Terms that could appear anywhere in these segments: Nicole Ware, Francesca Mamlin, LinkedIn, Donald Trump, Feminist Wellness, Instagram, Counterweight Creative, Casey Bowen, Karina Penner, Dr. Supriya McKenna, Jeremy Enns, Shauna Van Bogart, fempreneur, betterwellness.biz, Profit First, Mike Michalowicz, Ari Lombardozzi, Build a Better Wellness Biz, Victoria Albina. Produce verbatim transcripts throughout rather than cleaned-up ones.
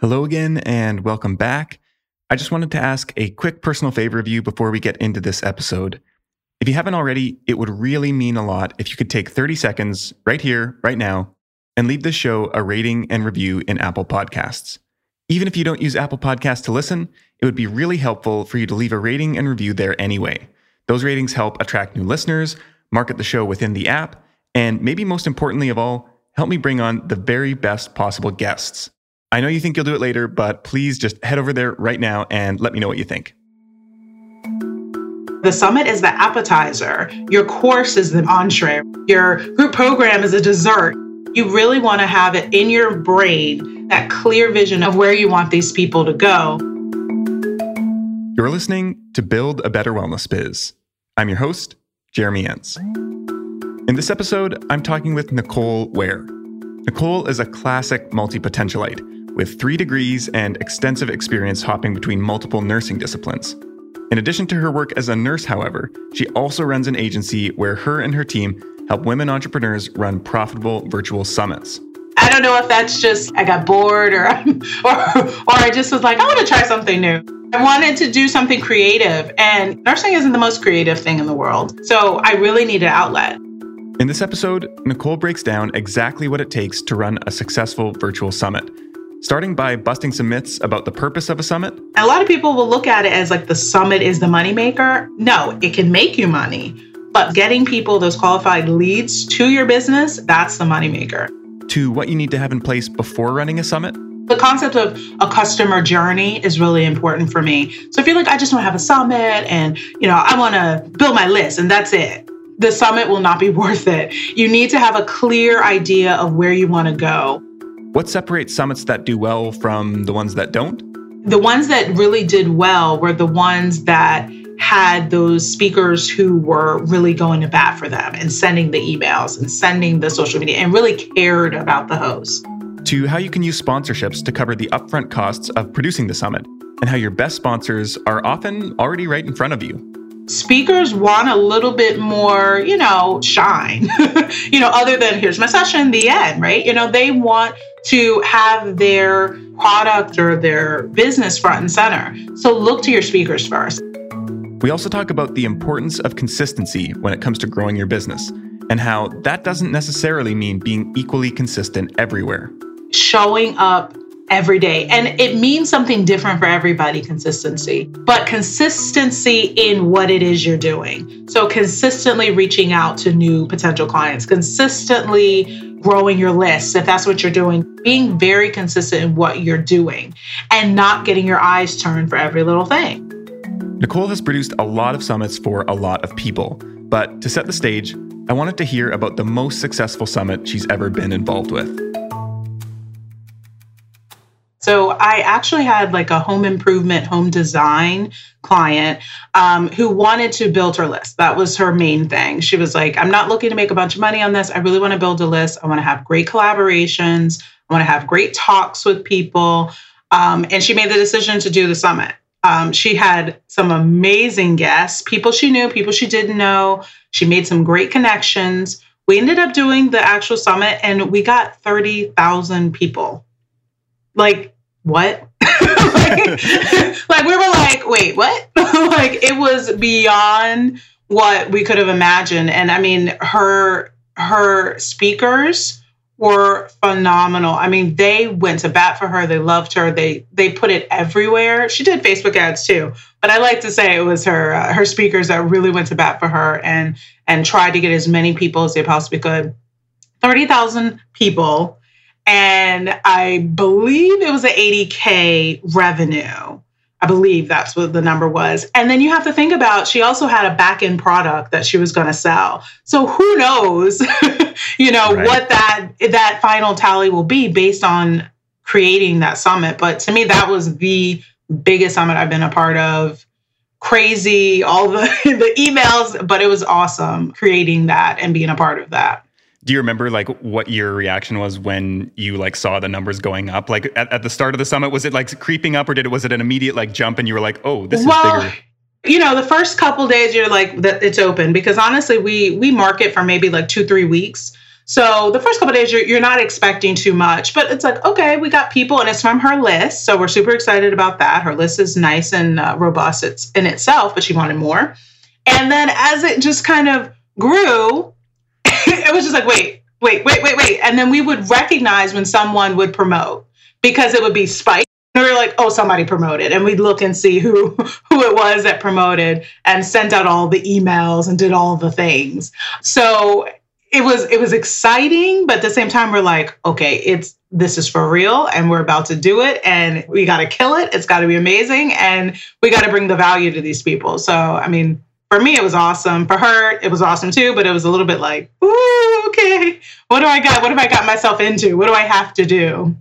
Hello again and welcome back. I just wanted to ask a quick personal favor of you before we get into this episode. If you haven't already, it would really mean a lot if you could take thirty seconds right here, right now, and leave this show a rating and review in Apple Podcasts. Even if you don't use Apple Podcasts to listen, it would be really helpful for you to leave a rating and review there anyway. Those ratings help attract new listeners, market the show within the app, and maybe most importantly of all, help me bring on the very best possible guests. I know you think you'll do it later, but please just head over there right now and let me know what you think. The summit is the appetizer. Your course is the entree. Your group program is a dessert. You really want to have it in your brain, that clear vision of where you want these people to go. You're listening to Build a Better Wellness Biz. I'm your host, Jeremy Enns. In this episode, I'm talking with Nicole Ware. Nicole is a classic multi-potentialite with three degrees and extensive experience hopping between multiple nursing disciplines. In addition to her work as a nurse, however, she also runs an agency where her and her team help women entrepreneurs run profitable virtual summits. I don't know if that's just I got bored or, or, or I just was like, I want to try something new. I wanted to do something creative, and nursing isn't the most creative thing in the world. So I really need an outlet. In this episode, Nicole breaks down exactly what it takes to run a successful virtual summit, starting by busting some myths about the purpose of a summit. A lot of people will look at it as like the summit is the moneymaker. No, it can make you money, but getting people those qualified leads to your business, that's the moneymaker. To what you need to have in place before running a summit. The concept of a customer journey is really important for me. So if you're like, I just want to have a summit and, you know, I want to build my list and that's it. The summit will not be worth it. You need to have a clear idea of where you want to go. What separates summits that do well from the ones that don't? The ones that really did well were the ones that had those speakers who were really going to bat for them and sending the emails and sending the social media and really cared about the host. To how you can use sponsorships to cover the upfront costs of producing the summit and how your best sponsors are often already right in front of you. Speakers want a little bit more, you know, shine, you know, other than here's my session, the end, right? You know, they want to have their product or their business front and center. So look to your speakers first. We also talk about the importance of consistency when it comes to growing your business and how that doesn't necessarily mean being equally consistent everywhere. Showing up every day. And it means something different for everybody, consistency, but consistency in what it is you're doing. So consistently reaching out to new potential clients, consistently growing your list, if that's what you're doing, being very consistent in what you're doing and not getting your eyes turned for every little thing. Nicole has produced a lot of summits for a lot of people, but to set the stage, I wanted to hear about the most successful summit she's ever been involved with. So I actually had like a home improvement, home design client um, who wanted to build her list. That was her main thing. She was like, I'm not looking to make a bunch of money on this. I really want to build a list. I want to have great collaborations. I want to have great talks with people. Um, and she made the decision to do the summit. Um, she had some amazing guests, people she knew, people she didn't know. She made some great connections. We ended up doing the actual summit and we got thirty thousand people. Like, what? like, like, we were like, wait, what? Like, it was beyond what we could have imagined. And I mean, her her speakers were phenomenal. I mean, they went to bat for her. They loved her. They they put it everywhere. She did Facebook ads too. But I like to say it was her uh, her speakers that really went to bat for her and and tried to get as many people as they possibly could. thirty thousand people. And I believe it was an eighty K revenue. I believe that's what the number was. And then you have to think about, she also had a back-end product that she was going to sell. So who knows, you know, right. what that, that final tally will be based on creating that summit. But to me, that was the biggest summit I've been a part of. Crazy, all the, the emails, but it was awesome creating that and being a part of that. Do you remember like what your reaction was when you like saw the numbers going up? Like at, at the start of the summit, was it like creeping up or did it was it an immediate like jump and you were like, oh, this well, is bigger? You know, the first couple days you're like, it's open because honestly, we we market for maybe like two, three weeks. So the first couple of days, you're, you're not expecting too much, but it's like, okay, we got people, and it's from her list. So we're super excited about that. Her list is nice and uh, robust it's in itself, but she wanted more. And then as it just kind of grew, it was just like, wait, wait, wait, wait, wait. And then we would recognize when someone would promote, because it would be spiked. And we were like, oh, somebody promoted. And we'd look and see who, who it was that promoted and sent out all the emails and did all the things. So it was it was exciting, but at the same time, we're like, okay, it's this is for real, and we're about to do it, and we got to kill it. It's got to be amazing, and we got to bring the value to these people. So, I mean, for me, it was awesome. For her, it was awesome too, but it was a little bit like, ooh, okay, what do I got? What have I got myself into? What do I have to do?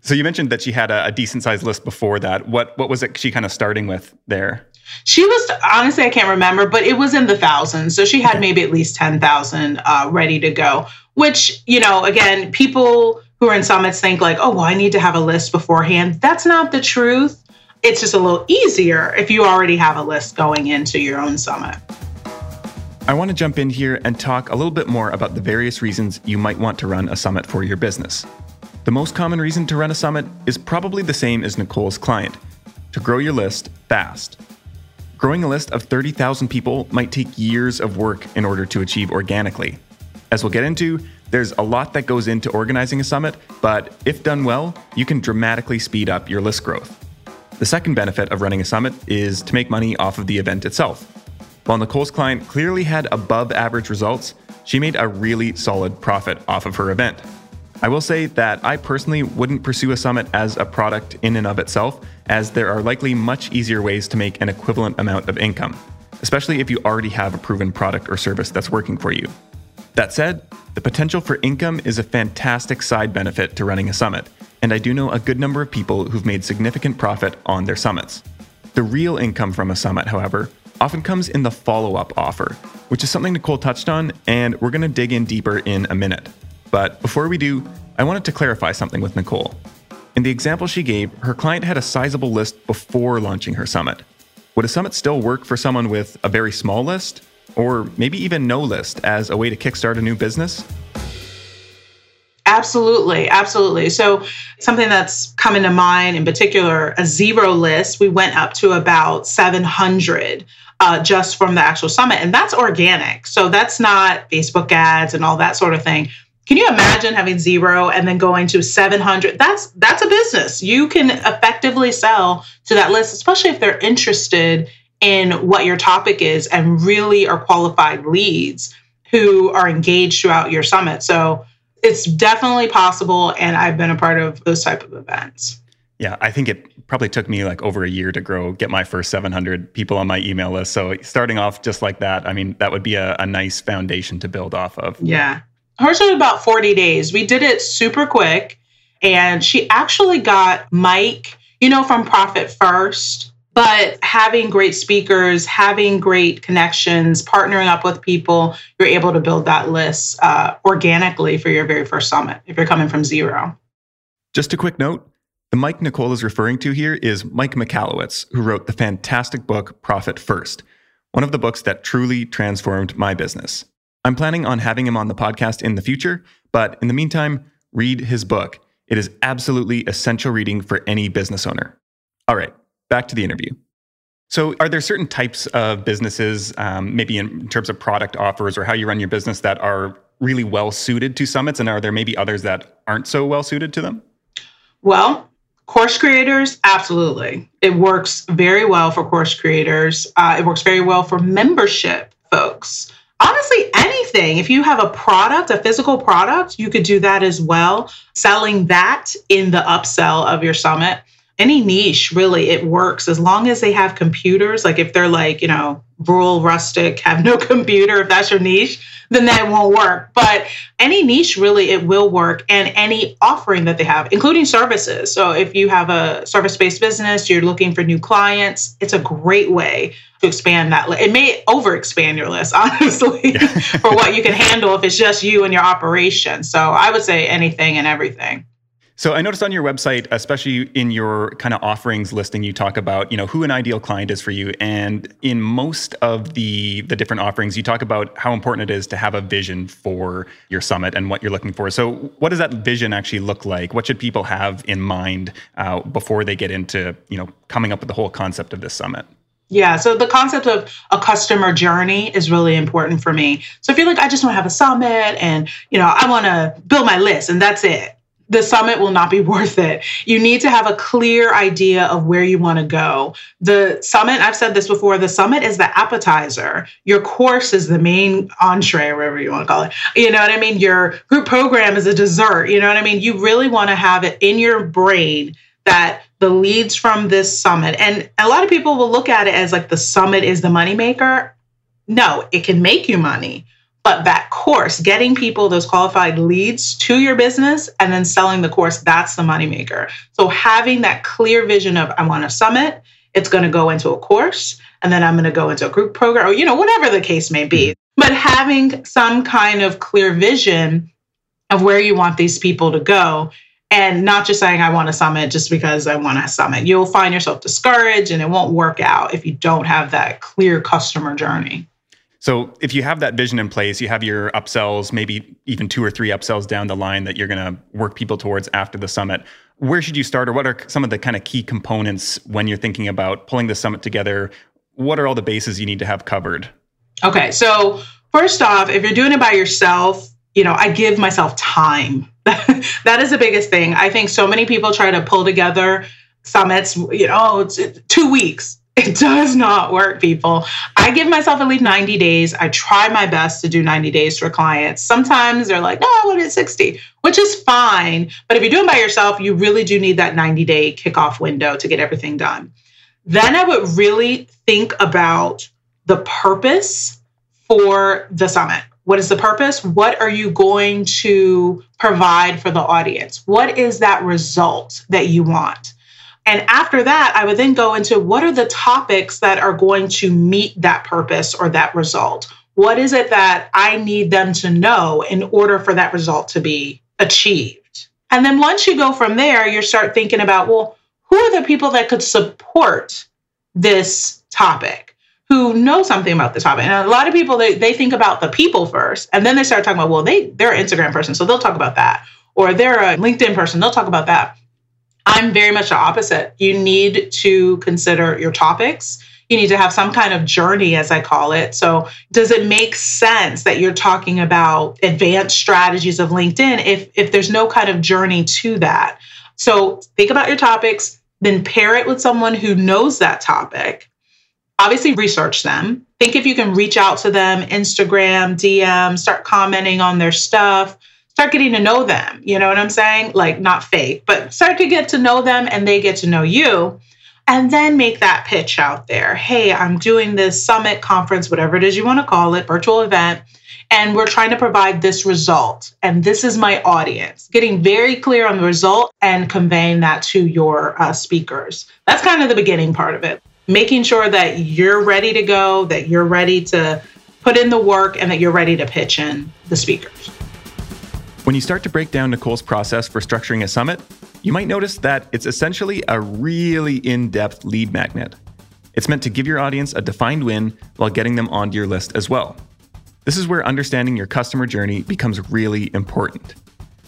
So you mentioned that she had a, a decent-sized list before that. What what was it she kind of starting with there? She was, honestly, I can't remember, but it was in the thousands. So she had okay. maybe at least ten thousand uh, ready to go, which, you know, again, people who are in summits think like, oh, well, I need to have a list beforehand. That's not the truth. It's just a little easier if you already have a list going into your own summit. I want to jump in here and talk a little bit more about the various reasons you might want to run a summit for your business. The most common reason to run a summit is probably the same as Nicole's client, to grow your list fast. Growing a list of thirty thousand people might take years of work in order to achieve organically. As we'll get into, there's a lot that goes into organizing a summit, but if done well, you can dramatically speed up your list growth. The second benefit of running a summit is to make money off of the event itself. While Nicole's client clearly had above average results, she made a really solid profit off of her event. I will say that I personally wouldn't pursue a summit as a product in and of itself, as there are likely much easier ways to make an equivalent amount of income, especially if you already have a proven product or service that's working for you. That said, the potential for income is a fantastic side benefit to running a summit, and I do know a good number of people who've made significant profit on their summits. The real income from a summit, however, often comes in the follow-up offer, which is something Nicole touched on, and we're going to dig in deeper in a minute. But before we do, I wanted to clarify something with Nicole. In the example she gave, her client had a sizable list before launching her summit. Would a summit still work for someone with a very small list? Or maybe even no list as a way to kickstart a new business? Absolutely, absolutely. So something that's coming to mind in particular, a zero list, we went up to about seven hundred uh, just from the actual summit, and that's organic. So that's not Facebook ads and all that sort of thing. Can you imagine having zero and then going to seven hundred? That's that's a business. You can effectively sell to that list, especially if they're interested in what your topic is and really are qualified leads who are engaged throughout your summit. So it's definitely possible, and I've been a part of those type of events. Yeah, I think it probably took me like over a year to grow, get my first seven hundred people on my email list. So starting off just like that, I mean, that would be a, a nice foundation to build off of. Yeah. Hers was about forty days. We did it super quick, and she actually got Mike, you know, from Profit First. But having great speakers, having great connections, partnering up with people, you're able to build that list uh, organically for your very first summit if you're coming from zero. Just a quick note, the Mike Nicole is referring to here is Mike Michalowicz, who wrote the fantastic book, Profit First, one of the books that truly transformed my business. I'm planning on having him on the podcast in the future, but in the meantime, read his book. It is absolutely essential reading for any business owner. All right. Back to the interview. So are there certain types of businesses, um, maybe in terms of product offers or how you run your business, that are really well suited to summits? And are there maybe others that aren't so well suited to them? Well, course creators, absolutely. It works very well for course creators. Uh, it works very well for membership folks. Honestly, anything. If you have a product, a physical product, you could do that as well. Selling that in the upsell of your summit. Any niche, really, it works as long as they have computers. Like if they're like, you know, rural, rustic, have no computer, if that's your niche, then that won't work. But any niche, really, it will work, and any offering that they have, including services. So if you have a service-based business, you're looking for new clients, it's a great way to expand that. It may overexpand your list, honestly, yeah. for what you can handle if it's just you and your operation. So I would say anything and everything. So I noticed on your website, especially in your kind of offerings listing, you talk about, you know, who an ideal client is for you. And in most of the, the different offerings, you talk about how important it is to have a vision for your summit and what you're looking for. So what does that vision actually look like? What should people have in mind uh, before they get into, you know, coming up with the whole concept of this summit? Yeah. So the concept of a customer journey is really important for me. So if you're like, I just want to have a summit and, you know, I want to build my list and that's it, the summit will not be worth it. You need to have a clear idea of where you want to go. The summit, I've said this before, the summit is the appetizer. Your course is the main entree, or whatever you want to call it. You know what I mean? Your group program is a dessert. You know what I mean? You really want to have it in your brain that the leads from this summit, and a lot of people will look at it as like the summit is the moneymaker. No, it can make you money. But that course, getting people, those qualified leads to your business and then selling the course, that's the moneymaker. So having that clear vision of I want a summit, it's going to go into a course, and then I'm going to go into a group program or, you know, whatever the case may be. But having some kind of clear vision of where you want these people to go and not just saying I want a summit just because I want a summit. You'll find yourself discouraged and it won't work out if you don't have that clear customer journey. So if you have that vision in place, you have your upsells, maybe even two or three upsells down the line that you're going to work people towards after the summit. Where should you start, or what are some of the kind of key components when you're thinking about pulling the summit together? What are all the bases you need to have covered? Okay, so first off, if you're doing it by yourself, you know, I give myself time. That is the biggest thing. I think so many people try to pull together summits, you know, it's two weeks. It does not work, people. I give myself at least ninety days. I try my best to do ninety days for clients. Sometimes they're like, no, I want it sixty, which is fine. But if you're doing it by yourself, you really do need that ninety-day kickoff window to get everything done. Then I would really think about the purpose for the summit. What is the purpose? What are you going to provide for the audience? What is that result that you want? And after that, I would then go into what are the topics that are going to meet that purpose or that result? What is it that I need them to know in order for that result to be achieved? And then once you go from there, you start thinking about, well, who are the people that could support this topic, who know something about the topic? And a lot of people, they, they think about the people first, and then they start talking about, well, they, they're an Instagram person, so they'll talk about that. Or they're a LinkedIn person, they'll talk about that. I'm very much the opposite. You need to consider your topics. You need to have some kind of journey, as I call it. So does it make sense that you're talking about advanced strategies of LinkedIn if, if there's no kind of journey to that? So think about your topics, then pair it with someone who knows that topic. Obviously, research them. Think if you can reach out to them, Instagram, D M, start commenting on their stuff. Start getting to know them. You know what I'm saying? Like not fake, but start to get to know them and they get to know you, and then make that pitch out there. Hey, I'm doing this summit, conference, whatever it is you want to call it, virtual event. And we're trying to provide this result. And this is my audience. Getting very clear on the result and conveying that to your uh, speakers. That's kind of the beginning part of it. Making sure that you're ready to go, that you're ready to put in the work, and that you're ready to pitch in the speakers. When you start to break down Nicole's process for structuring a summit, you might notice that it's essentially a really in-depth lead magnet. It's meant to give your audience a defined win while getting them onto your list as well. This is where understanding your customer journey becomes really important.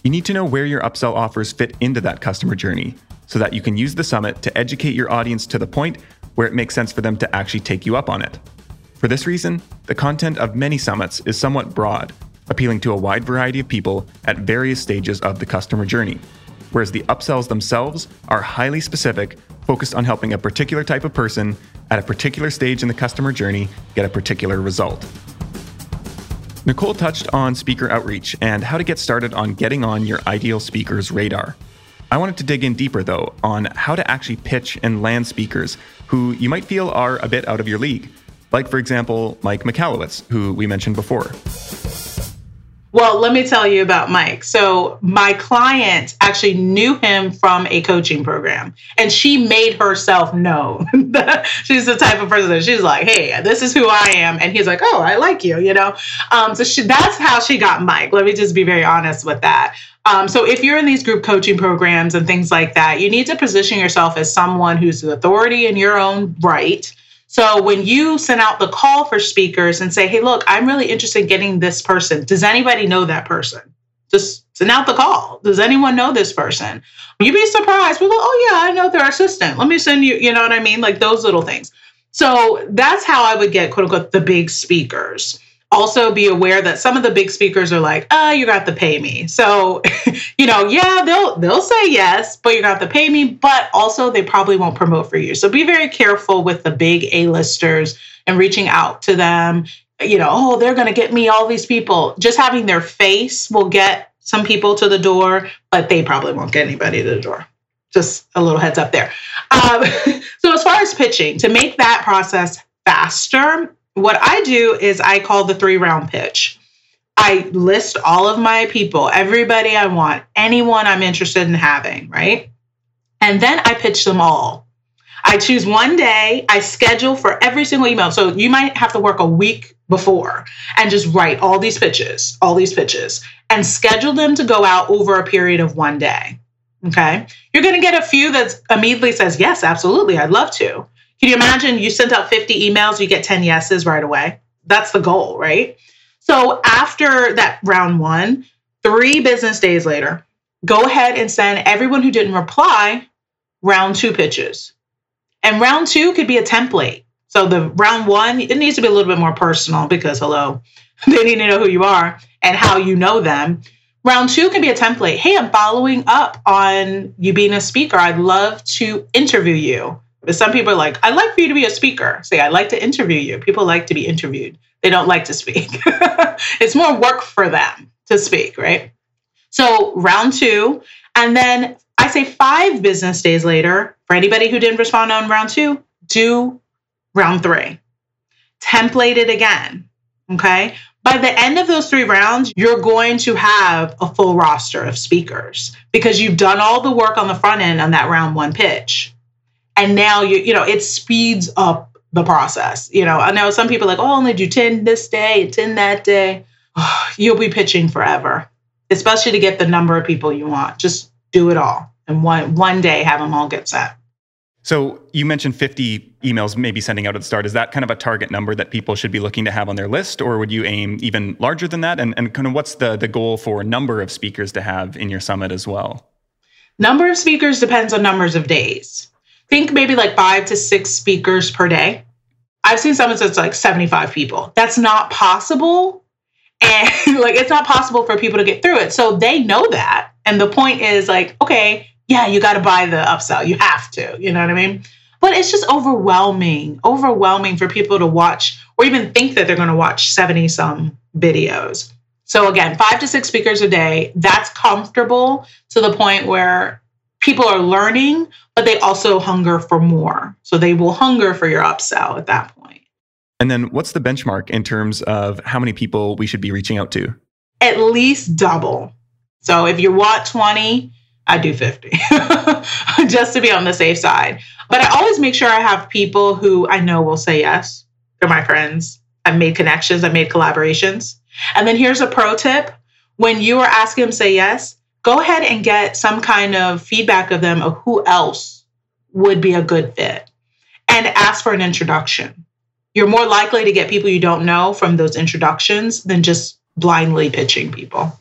You need to know where your upsell offers fit into that customer journey so that you can use the summit to educate your audience to the point where it makes sense for them to actually take you up on it. For this reason, the content of many summits is somewhat broad, appealing to a wide variety of people at various stages of the customer journey, whereas the upsells themselves are highly specific, focused on helping a particular type of person at a particular stage in the customer journey get a particular result. Nicole touched on speaker outreach and how to get started on getting on your ideal speaker's radar. I wanted to dig in deeper, though, on how to actually pitch and land speakers who you might feel are a bit out of your league, like, for example, Mike Michalowicz, who we mentioned before. Well, let me tell you about Mike. So my client actually knew him from a coaching program, and she made herself known. She's the type of person that she's like, hey, this is who I am. And he's like, oh, I like you, you know? Um, so she, that's how she got Mike. Let me just be very honest with that. Um, so if you're in these group coaching programs and things like that, you need to position yourself as someone who's an authority in your own right. So when you send out the call for speakers and say, hey, look, I'm really interested in getting this person. Does anybody know that person? Just send out the call. Does anyone know this person? You'd be surprised. People go, oh, yeah, I know their assistant. Let me send you, you know what I mean? Like those little things. So that's how I would get, quote unquote, the big speakers. Also be aware that some of the big speakers are like, oh, you got to pay me. So, you know, yeah, they'll they'll say yes, but you got to pay me. But also they probably won't promote for you. So be very careful with the big A-listers and reaching out to them. You know, oh, they're going to get me all these people. Just having their face will get some people to the door, but they probably won't get anybody to the door. Just a little heads up there. Um, so as far as pitching, to make that process faster, what I do is I call the three round pitch. I list all of my people, everybody I want, anyone I'm interested in having, right? And then I pitch them all. I choose one day, I schedule for every single email. So you might have to work a week before and just write all these pitches, all these pitches, and schedule them to go out over a period of one day, okay? You're gonna get a few that immediately says, yes, absolutely, I'd love to. Can you imagine you sent out fifty emails, you get ten yeses right away? That's the goal, right? So after that round one, three business days later, go ahead and send everyone who didn't reply round two pitches. And round two could be a template. So the round one, it needs to be a little bit more personal because, hello, they need to know who you are and how you know them. Round two can be a template. Hey, I'm following up on you being a speaker. I'd love to interview you. But some people are like, I'd like for you to be a speaker. Say, I'd like to interview you. People like to be interviewed. They don't like to speak. It's more work for them to speak, right? So round two, and then I say five business days later, for anybody who didn't respond on round two, do round three. Template it again, okay? By the end of those three rounds, you're going to have a full roster of speakers because you've done all the work on the front end on that round one pitch. And now, you you know, it speeds up the process. You know, I know some people are like, oh, I'll only do ten this day, ten that day. Oh, you'll be pitching forever, especially to get the number of people you want. Just do it all. And one, one day, have them all get set. So you mentioned fifty emails maybe sending out at the start. Is that kind of a target number that people should be looking to have on their list? Or would you aim even larger than that? And, and kind of what's the, the goal for number of speakers to have in your summit as well? Number of speakers depends on numbers of days. Think maybe like five to six speakers per day. I've seen summits that's like seventy-five people. That's not possible. And like, it's not possible for people to get through it. So they know that. And the point is like, okay, yeah, you got to buy the upsell. You have to, you know what I mean? But it's just overwhelming, overwhelming for people to watch or even think that they're going to watch seventy some videos. So again, five to six speakers a day, that's comfortable to the point where people are learning, but they also hunger for more. So they will hunger for your upsell at that point. And then what's the benchmark in terms of how many people we should be reaching out to? At least double. So if you want twenty, I do fifty, just to be on the safe side. But I always make sure I have people who I know will say yes. They're my friends. I've made connections. I've made collaborations. And then here's a pro tip. When you are asking them to say yes, go ahead and get some kind of feedback of them of who else would be a good fit and ask for an introduction. You're more likely to get people you don't know from those introductions than just blindly pitching people.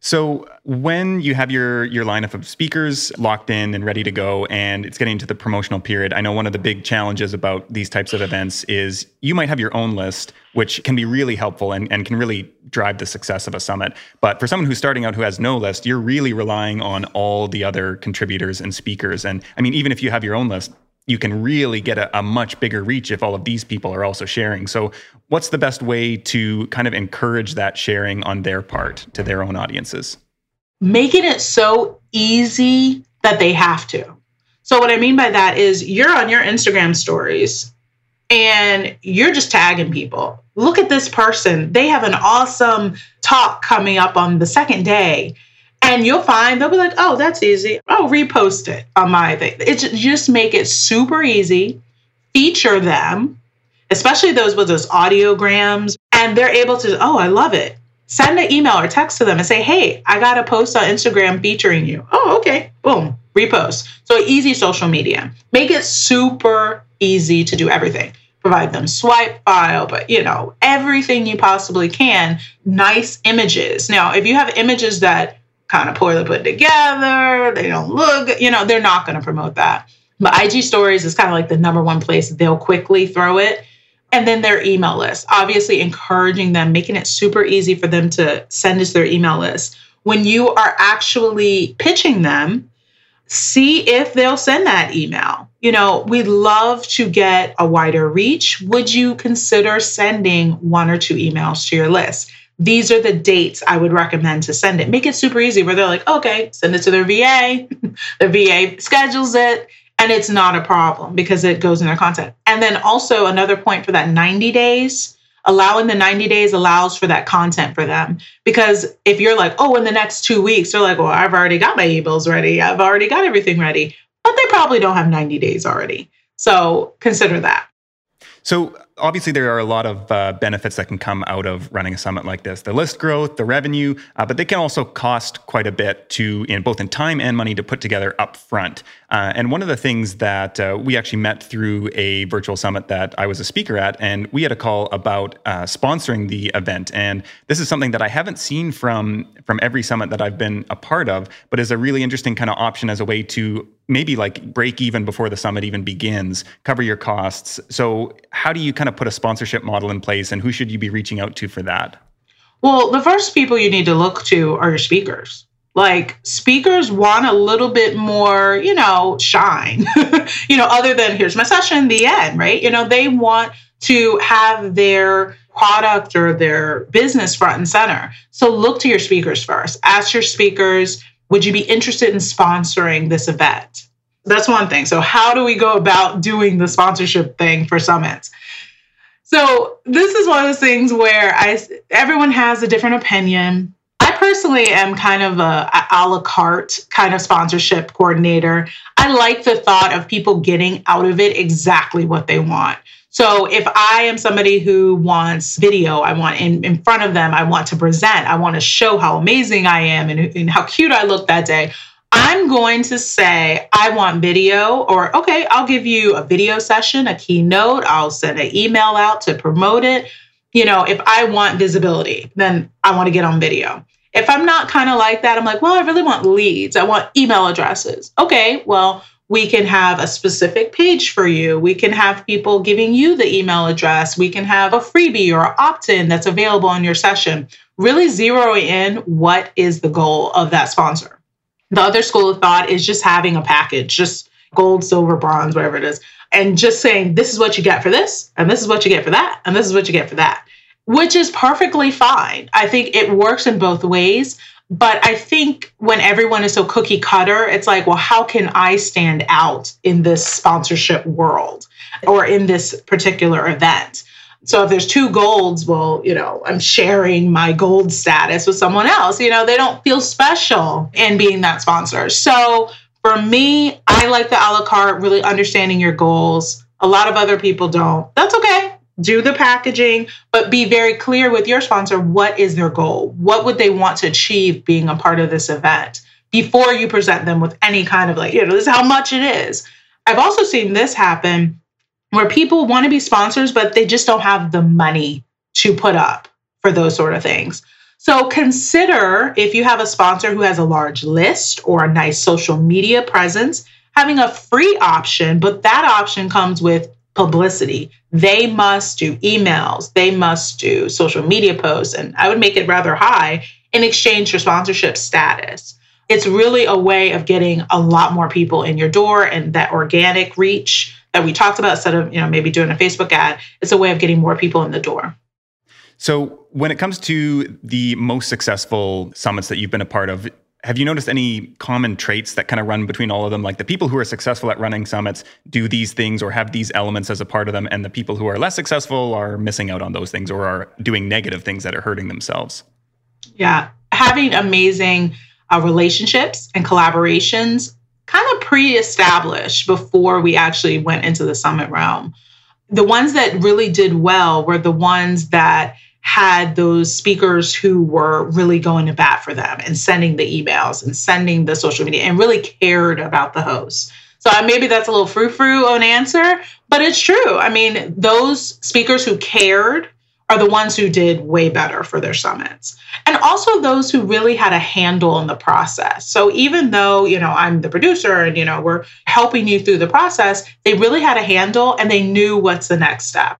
So when you have your, your lineup of speakers locked in and ready to go, and it's getting into the promotional period, I know one of the big challenges about these types of events is you might have your own list, which can be really helpful and, and can really drive the success of a summit. But for someone who's starting out who has no list, you're really relying on all the other contributors and speakers. And I mean, even if you have your own list, you can really get a, a much bigger reach if all of these people are also sharing. So what's the best way to kind of encourage that sharing on their part to their own audiences? Making it so easy that they have to. So what I mean by that is you're on your Instagram stories and you're just tagging people. Look at this person. They have an awesome talk coming up on the second day. And you'll find they'll be like, oh, that's easy. I'll repost it on my thing. It's just make it super easy. Feature them, especially those with those audiograms. And they're able to, oh, I love it. Send an email or text to them and say, hey, I got a post on Instagram featuring you. Oh, okay. Boom. Repost. So easy social media. Make it super easy to do everything. Provide them swipe file, but you know, everything you possibly can. Nice images. Now, if you have images that kind of poorly put together, they don't look, you know, they're not going to promote that. But I G stories is kind of like the number one place they'll quickly throw it. And then their email list, obviously encouraging them, making it super easy for them to send us their email list. When you are actually pitching them, see if they'll send that email. You know, we'd love to get a wider reach. Would you consider sending one or two emails to your list? These are the dates I would recommend to send it. Make it super easy where they're like, okay, send it to their V A. The V A schedules it. And it's not a problem because it goes in their content. And then also another point for that ninety days, allowing the ninety days allows for that content for them. Because if you're like, oh, in the next two weeks, they're like, well, I've already got my emails ready. I've already got everything ready. But they probably don't have ninety days already. So consider that. So obviously there are a lot of uh, benefits that can come out of running a summit like this. The list growth, the revenue, uh, but they can also cost quite a bit to, in both in time and money to put together up front. Uh, and one of the things that uh, we actually met through a virtual summit that I was a speaker at, and we had a call about uh, sponsoring the event. And this is something that I haven't seen from, from every summit that I've been a part of, but is a really interesting kind of option as a way to maybe like break even before the summit even begins, cover your costs. So how do you kind of put a sponsorship model in place, and who should you be reaching out to for that? Well, the first people you need to look to are your speakers. Like speakers want a little bit more, you know, shine, you know, other than here's my session, the end, right? You know, they want to have their product or their business front and center. So look to your speakers first. Ask your speakers, would you be interested in sponsoring this event? That's one thing. So how do we go about doing the sponsorship thing for summits? So this is one of those things where I, everyone has a different opinion. I personally am kind of a, a a la carte kind of sponsorship coordinator. I like the thought of people getting out of it exactly what they want. So if I am somebody who wants video, I want in, in front of them, I want to present, I want to show how amazing I am and, and how cute I look that day, I'm going to say, I want video, or okay, I'll give you a video session, a keynote, I'll send an email out to promote it. You know, if I want visibility, then I want to get on video. If I'm not kind of like that, I'm like, well, I really want leads. I want email addresses. Okay, well, we can have a specific page for you. We can have people giving you the email address. We can have a freebie or an opt-in that's available in your session. Really zero in what is the goal of that sponsor. The other school of thought is just having a package, just gold, silver, bronze, whatever it is, and just saying, this is what you get for this, and this is what you get for that, and this is what you get for that, which is perfectly fine. I think it works in both ways. But I think when everyone is so cookie cutter, it's like, well, how can I stand out in this sponsorship world or in this particular event? So if there's two golds, well, you know, I'm sharing my gold status with someone else. You know, they don't feel special in being that sponsor. So for me, I like the a la carte, really understanding your goals. A lot of other people don't. That's okay. Do the packaging, but be very clear with your sponsor. What is their goal? What would they want to achieve being a part of this event before you present them with any kind of like, you know, this is how much it is. I've also seen this happen where people want to be sponsors, but they just don't have the money to put up for those sort of things. So consider if you have a sponsor who has a large list or a nice social media presence, having a free option, but that option comes with publicity. They must do emails. They must do social media posts. And I would make it rather high in exchange for sponsorship status. It's really a way of getting a lot more people in your door, and that organic reach that we talked about, instead of, you know, maybe doing a Facebook ad, it's a way of getting more people in the door. So when it comes to the most successful summits that you've been a part of, Have you noticed any common traits that kind of run between all of them? Like the people who are successful at running summits do these things or have these elements as a part of them, and the people who are less successful are missing out on those things or are doing negative things that are hurting themselves? Yeah, having amazing uh, relationships and collaborations kind of pre-established before we actually went into the summit realm. The ones that really did well were the ones that had those speakers who were really going to bat for them and sending the emails and sending the social media and really cared about the host. So maybe that's a little frou-frou on answer, but it's true. I mean, those speakers who cared are the ones who did way better for their summits. And also those who really had a handle on the process. So even though, you know, I'm the producer and, you know, we're helping you through the process, they really had a handle and they knew what's the next step.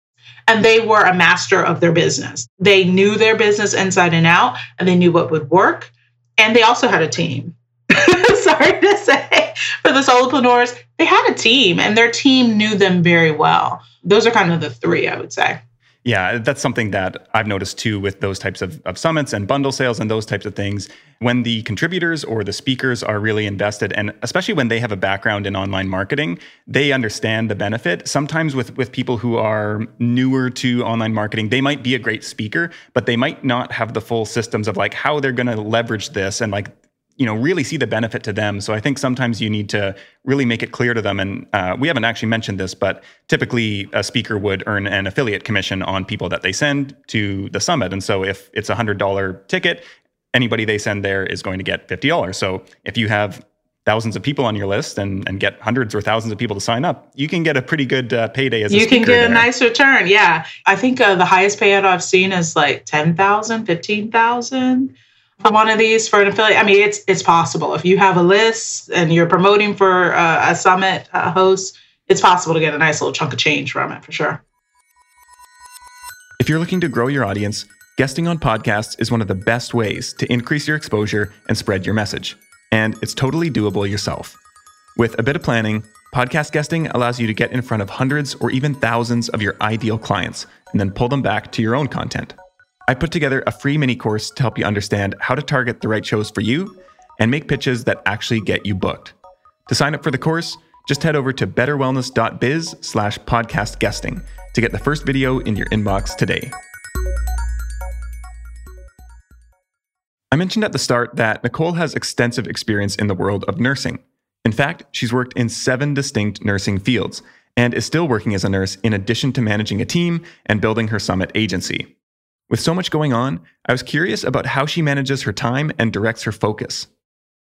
And they were a master of their business. They knew their business inside and out, and they knew what would work. And they also had a team. Sorry to say, for the solopreneurs, they had a team, and their team knew them very well. Those are kind of the three, I would say. Yeah, that's something that I've noticed too with those types of, of summits and bundle sales and those types of things. When the contributors or the speakers are really invested, and especially when they have a background in online marketing, they understand the benefit. Sometimes with, with people who are newer to online marketing, they might be a great speaker, but they might not have the full systems of like how they're going to leverage this and like, you know, really see the benefit to them. So I think sometimes you need to really make it clear to them. And uh, we haven't actually mentioned this, but typically a speaker would earn an affiliate commission on people that they send to the summit. And so if it's a one hundred dollar ticket, anybody they send there is going to get fifty dollars. So if you have thousands of people on your list and, and get hundreds or thousands of people to sign up, you can get a pretty good uh, payday as a speaker. You can get there. A nice return. Yeah. I think uh, the highest payout I've seen is like ten thousand dollars, fifteen thousand dollars. For one of these, for an affiliate. I mean, it's it's possible. If you have a list and you're promoting for a, a summit a host, it's possible to get a nice little chunk of change from it, for sure. If you're looking to grow your audience, guesting on podcasts is one of the best ways to increase your exposure and spread your message. And it's totally doable yourself. With a bit of planning, podcast guesting allows you to get in front of hundreds or even thousands of your ideal clients and then pull them back to your own content. I put together a free mini course to help you understand how to target the right shows for you and make pitches that actually get you booked. To sign up for the course, just head over to betterwellness.biz slash podcast guesting to get the first video in your inbox today. I mentioned at the start that Nicole has extensive experience in the world of nursing. In fact, she's worked in seven distinct nursing fields and is still working as a nurse in addition to managing a team and building her summit agency. With so much going on, I was curious about how she manages her time and directs her focus.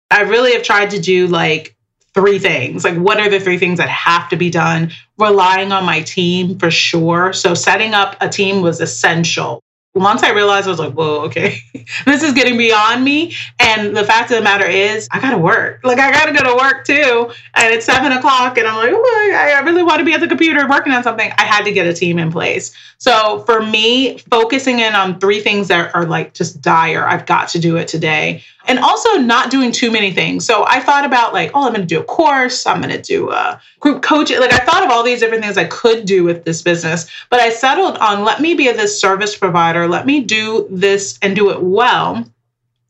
I really have tried to do like three things. Like, what are the three things that have to be done? Relying on my team for sure. So setting up a team was essential. Once I realized, I was like, whoa, okay, this is getting beyond me. And the fact of the matter is, I got to work. Like, I got to go to work too. And it's seven o'clock and I'm like, oh, I really want to be at the computer working on something. I had to get a team in place. So for me, focusing in on three things that are like just dire, I've got to do it today. And also not doing too many things. So I thought about like, oh, I'm going to do a course. I'm going to do a group coaching. Like I thought of all these different things I could do with this business, but I settled on let me be this service provider. Let me do this and do it well.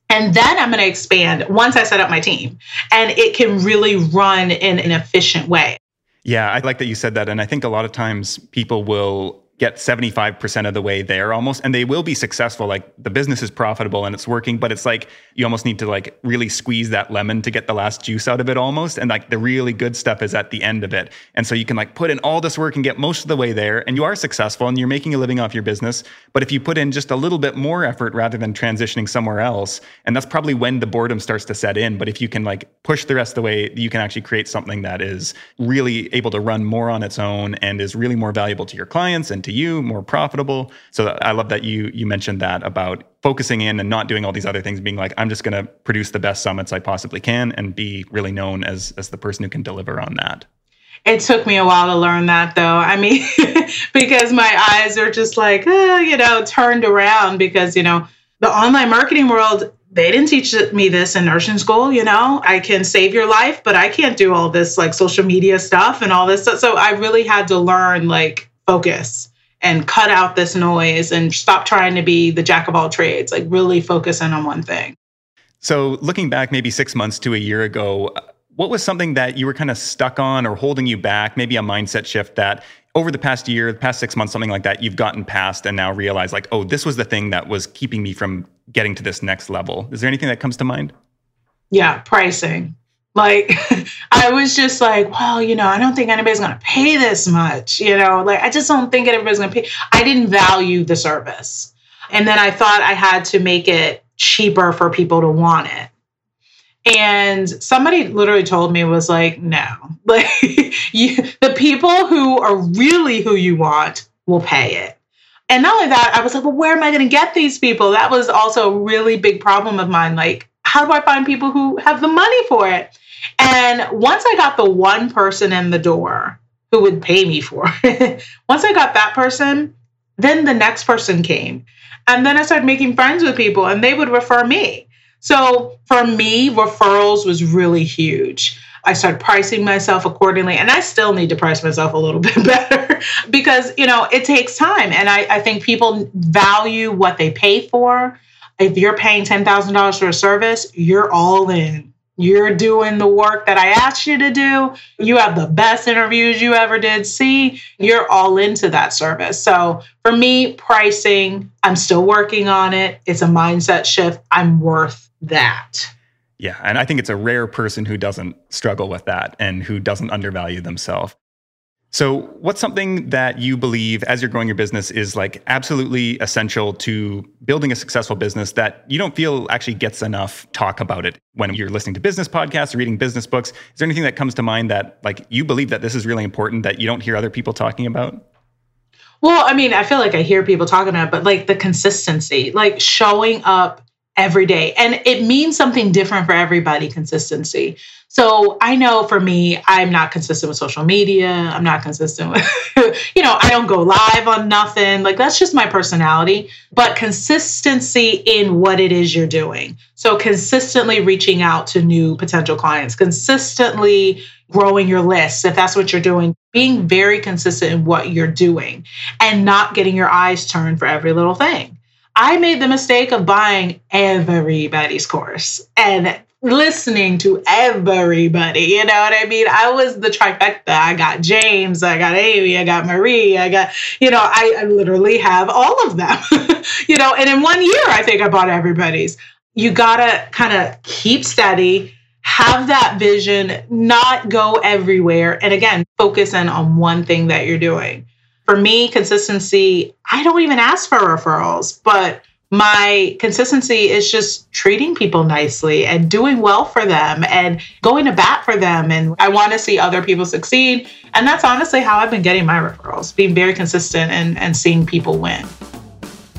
And then I'm going to expand once I set up my team and it can really run in an efficient way. Yeah, I like that you said that. And I think a lot of times people will get seventy-five percent of the way there almost, and they will be successful. Like the business is profitable and it's working, but it's like, you almost need to like really squeeze that lemon to get the last juice out of it almost. And like the really good stuff is at the end of it. And so you can like put in all this work and get most of the way there and you are successful and you're making a living off your business. But if you put in just a little bit more effort rather than transitioning somewhere else, and that's probably when the boredom starts to set in. But if you can like push the rest of the way, you can actually create something that is really able to run more on its own and is really more valuable to your clients and to you, more profitable. So I love that you you mentioned that about focusing in and not doing all these other things, being like, I'm just going to produce the best summits I possibly can and be really known as, as the person who can deliver on that. It took me a while to learn that though. I mean, because my eyes are just like, uh, you know, turned around because, you know, the online marketing world, they didn't teach me this in nursing school. You know, I can save your life, but I can't do all this like social media stuff and all this stuff. So I really had to learn like focus and cut out this noise and stop trying to be the jack of all trades, like really focus in on one thing. So looking back maybe six months to a year ago, what was something that you were kind of stuck on or holding you back, maybe a mindset shift that over the past year, the past six months, something like that, you've gotten past and now realize like, oh, this was the thing that was keeping me from getting to this next level? Is there anything that comes to mind? Yeah, pricing. Like, I was just like, well, you know, I don't think anybody's going to pay this much. You know, like, I just don't think anybody's going to pay. I didn't value the service. And then I thought I had to make it cheaper for people to want it. And somebody literally told me, was like, no, like you, the people who are really who you want will pay it. And not only that, I was like, well, where am I going to get these people? That was also a really big problem of mine. Like, how do I find people who have the money for it? And once I got the one person in the door who would pay me for it, once I got that person, then the next person came. And then I started making friends with people and they would refer me. So for me, referrals was really huge. I started pricing myself accordingly, and I still need to price myself a little bit better because, you know, it takes time. And I, I think people value what they pay for. If you're paying ten thousand dollars for a service, you're all in. You're doing the work that I asked you to do. You have the best interviews you ever did see. You're all into that service. So for me, pricing, I'm still working on it. It's a mindset shift. I'm worth that. Yeah. And I think it's a rare person who doesn't struggle with that and who doesn't undervalue themselves. So what's something that you believe as you're growing your business is like absolutely essential to building a successful business that you don't feel actually gets enough talk about it when you're listening to business podcasts or reading business books? Is there anything that comes to mind that like you believe that this is really important that you don't hear other people talking about? Well, I mean, I feel like I hear people talking about it, but like the consistency, like showing up every day. And it means something different for everybody, consistency. So I know for me, I'm not consistent with social media. I'm not consistent with, you know, I don't go live on nothing. Like that's just my personality, but consistency in what it is you're doing. So consistently reaching out to new potential clients, consistently growing your list, if that's what you're doing, being very consistent in what you're doing and not getting your eyes turned for every little thing. I made the mistake of buying everybody's course and listening to everybody. You know what I mean? I was the trifecta. I got James, I got Amy, I got Marie, I got, you know, I, I literally have all of them, you know, and in one year, I think I bought everybody's. You gotta kind of keep steady, have that vision, not go everywhere. And again, focus in on one thing that you're doing. For me, consistency, I don't even ask for referrals, but my consistency is just treating people nicely and doing well for them and going to bat for them. And I want to see other people succeed. And that's honestly how I've been getting my referrals, being very consistent and, and seeing people win.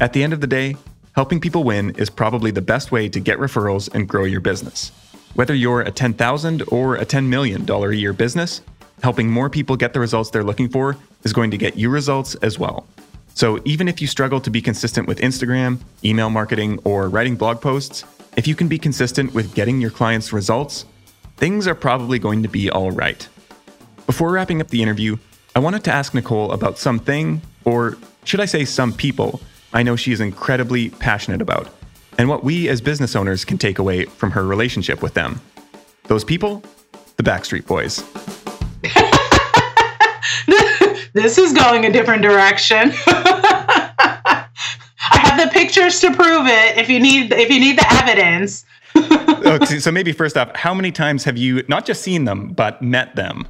At the end of the day, helping people win is probably the best way to get referrals and grow your business. Whether you're a ten thousand dollars or a ten million dollars a year business, helping more people get the results they're looking for is going to get you results as well. So even if you struggle to be consistent with Instagram, email marketing, or writing blog posts, if you can be consistent with getting your clients results, things are probably going to be all right. Before wrapping up the interview, I wanted to ask Nicole about something, or should I say some people, I know she is incredibly passionate about, and what we as business owners can take away from her relationship with them. Those people, the Backstreet Boys. This is going a different direction. I have the pictures to prove it if you need if you need the evidence. Okay, so maybe first off, how many times have you not just seen them, but met them?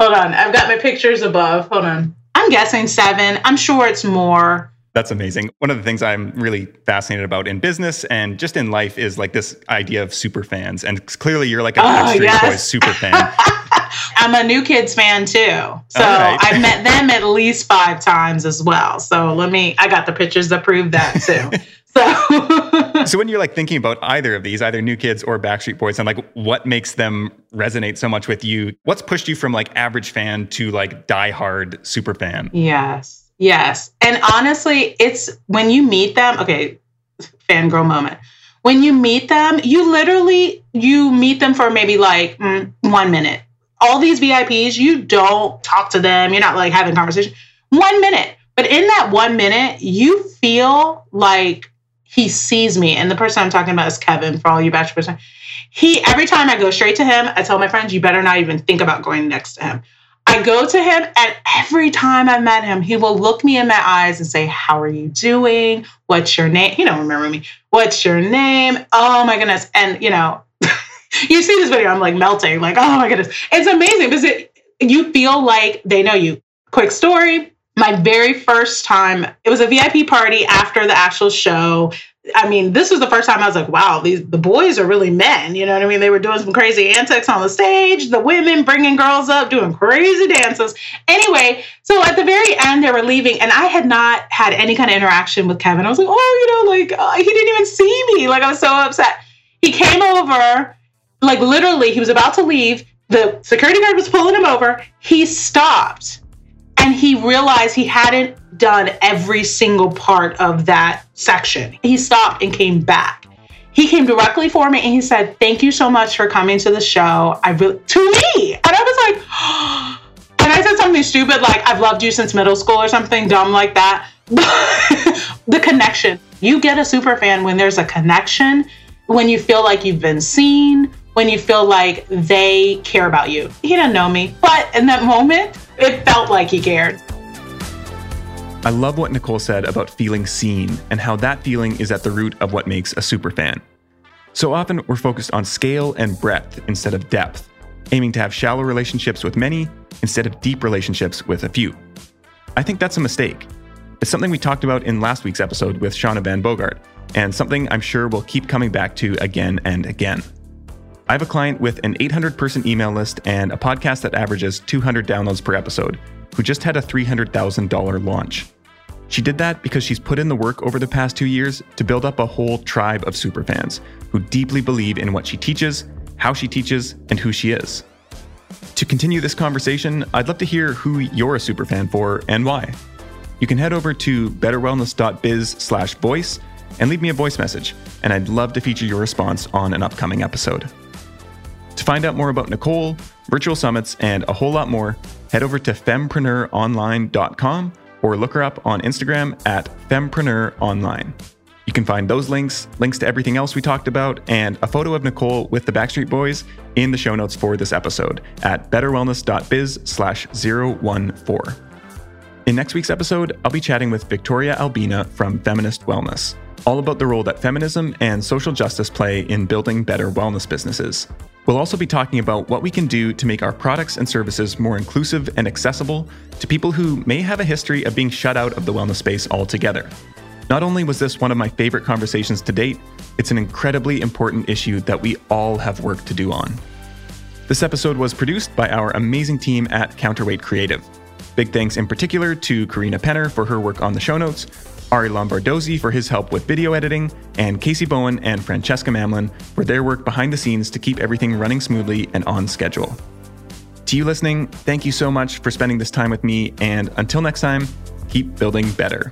Hold on. I've got my pictures above. Hold on. I'm guessing seven. I'm sure it's more. That's amazing. One of the things I'm really fascinated about in business and just in life is like this idea of super fans. And clearly you're like a oh, Backstreet yes. Boys super fan. I'm a New Kids fan too. So right. I've met them at least five times as well. So let me, I got the pictures to prove that too. So. So when you're like thinking about either of these, either New Kids or Backstreet Boys, and like what makes them resonate so much with you? What's pushed you from like average fan to like diehard super fan? Yes. Yes. And honestly, it's when you meet them, okay, fangirl moment. When you meet them, you literally, you meet them for maybe like mm, one minute. All these V I Ps, you don't talk to them. You're not like having conversation. One minute. But in that one minute, you feel like he sees me. And the person I'm talking about is Kevin, for all you bachelor person. He, every time I go straight to him, I tell my friends, you better not even think about going next to him. I go to him, and every time I've met him, he will look me in my eyes and say, how are you doing? What's your name? He don't remember me. What's your name? Oh my goodness. And you know, you see this video, I'm like melting, like, oh my goodness. It's amazing because it, you feel like they know you. Quick story. My very first time, it was a V I P party after the actual show. I mean, this was the first time I was like, wow, these the boys are really men. You know what I mean? They were doing some crazy antics on the stage, the women bringing girls up, doing crazy dances. Anyway, so at the very end, they were leaving, and I had not had any kind of interaction with Kevin. I was like, oh, you know, like, uh, he didn't even see me. Like, I was so upset. He came over, like, literally, he was about to leave. The security guard was pulling him over. He stopped. And he realized he hadn't done every single part of that section. He stopped and came back. He came directly for me and he said, thank you so much for coming to the show. I really, to me. And I was like, oh. And I said something stupid, like, I've loved you since middle school or something dumb like that. The connection. You get a super fan when there's a connection, when you feel like you've been seen, when you feel like they care about you. He didn't know me, but in that moment, it felt like he cared. I love what Nicole said about feeling seen and how that feeling is at the root of what makes a superfan. So often we're focused on scale and breadth instead of depth, aiming to have shallow relationships with many instead of deep relationships with a few. I think that's a mistake. It's something we talked about in last week's episode with Shauna Van Bogart, and something I'm sure we'll keep coming back to again and again. I have a client with an eight hundred person email list and a podcast that averages two hundred downloads per episode, who just had a three hundred thousand dollars launch. She did that because she's put in the work over the past two years to build up a whole tribe of superfans who deeply believe in what she teaches, how she teaches, and who she is. To continue this conversation, I'd love to hear who you're a superfan for and why. You can head over to better wellness dot biz slash voice and leave me a voice message, and I'd love to feature your response on an upcoming episode. To find out more about Nicole, virtual summits, and a whole lot more, head over to fempreneur online dot com or look her up on Instagram at fempreneuronline. You can find those links, links to everything else we talked about, and a photo of Nicole with the Backstreet Boys in the show notes for this episode at better wellness dot biz slash zero one four. In next week's episode, I'll be chatting with Victoria Albina from Feminist Wellness, all about the role that feminism and social justice play in building better wellness businesses. We'll also be talking about what we can do to make our products and services more inclusive and accessible to people who may have a history of being shut out of the wellness space altogether. Not only was this one of my favorite conversations to date, it's an incredibly important issue that we all have work to do on. This episode was produced by our amazing team at Counterweight Creative. Big thanks in particular to Karina Penner for her work on the show notes, Ari Lombardozzi for his help with video editing, and Casey Bowen and Francesca Mamlin for their work behind the scenes to keep everything running smoothly and on schedule. To you listening, thank you so much for spending this time with me, and until next time, keep building better.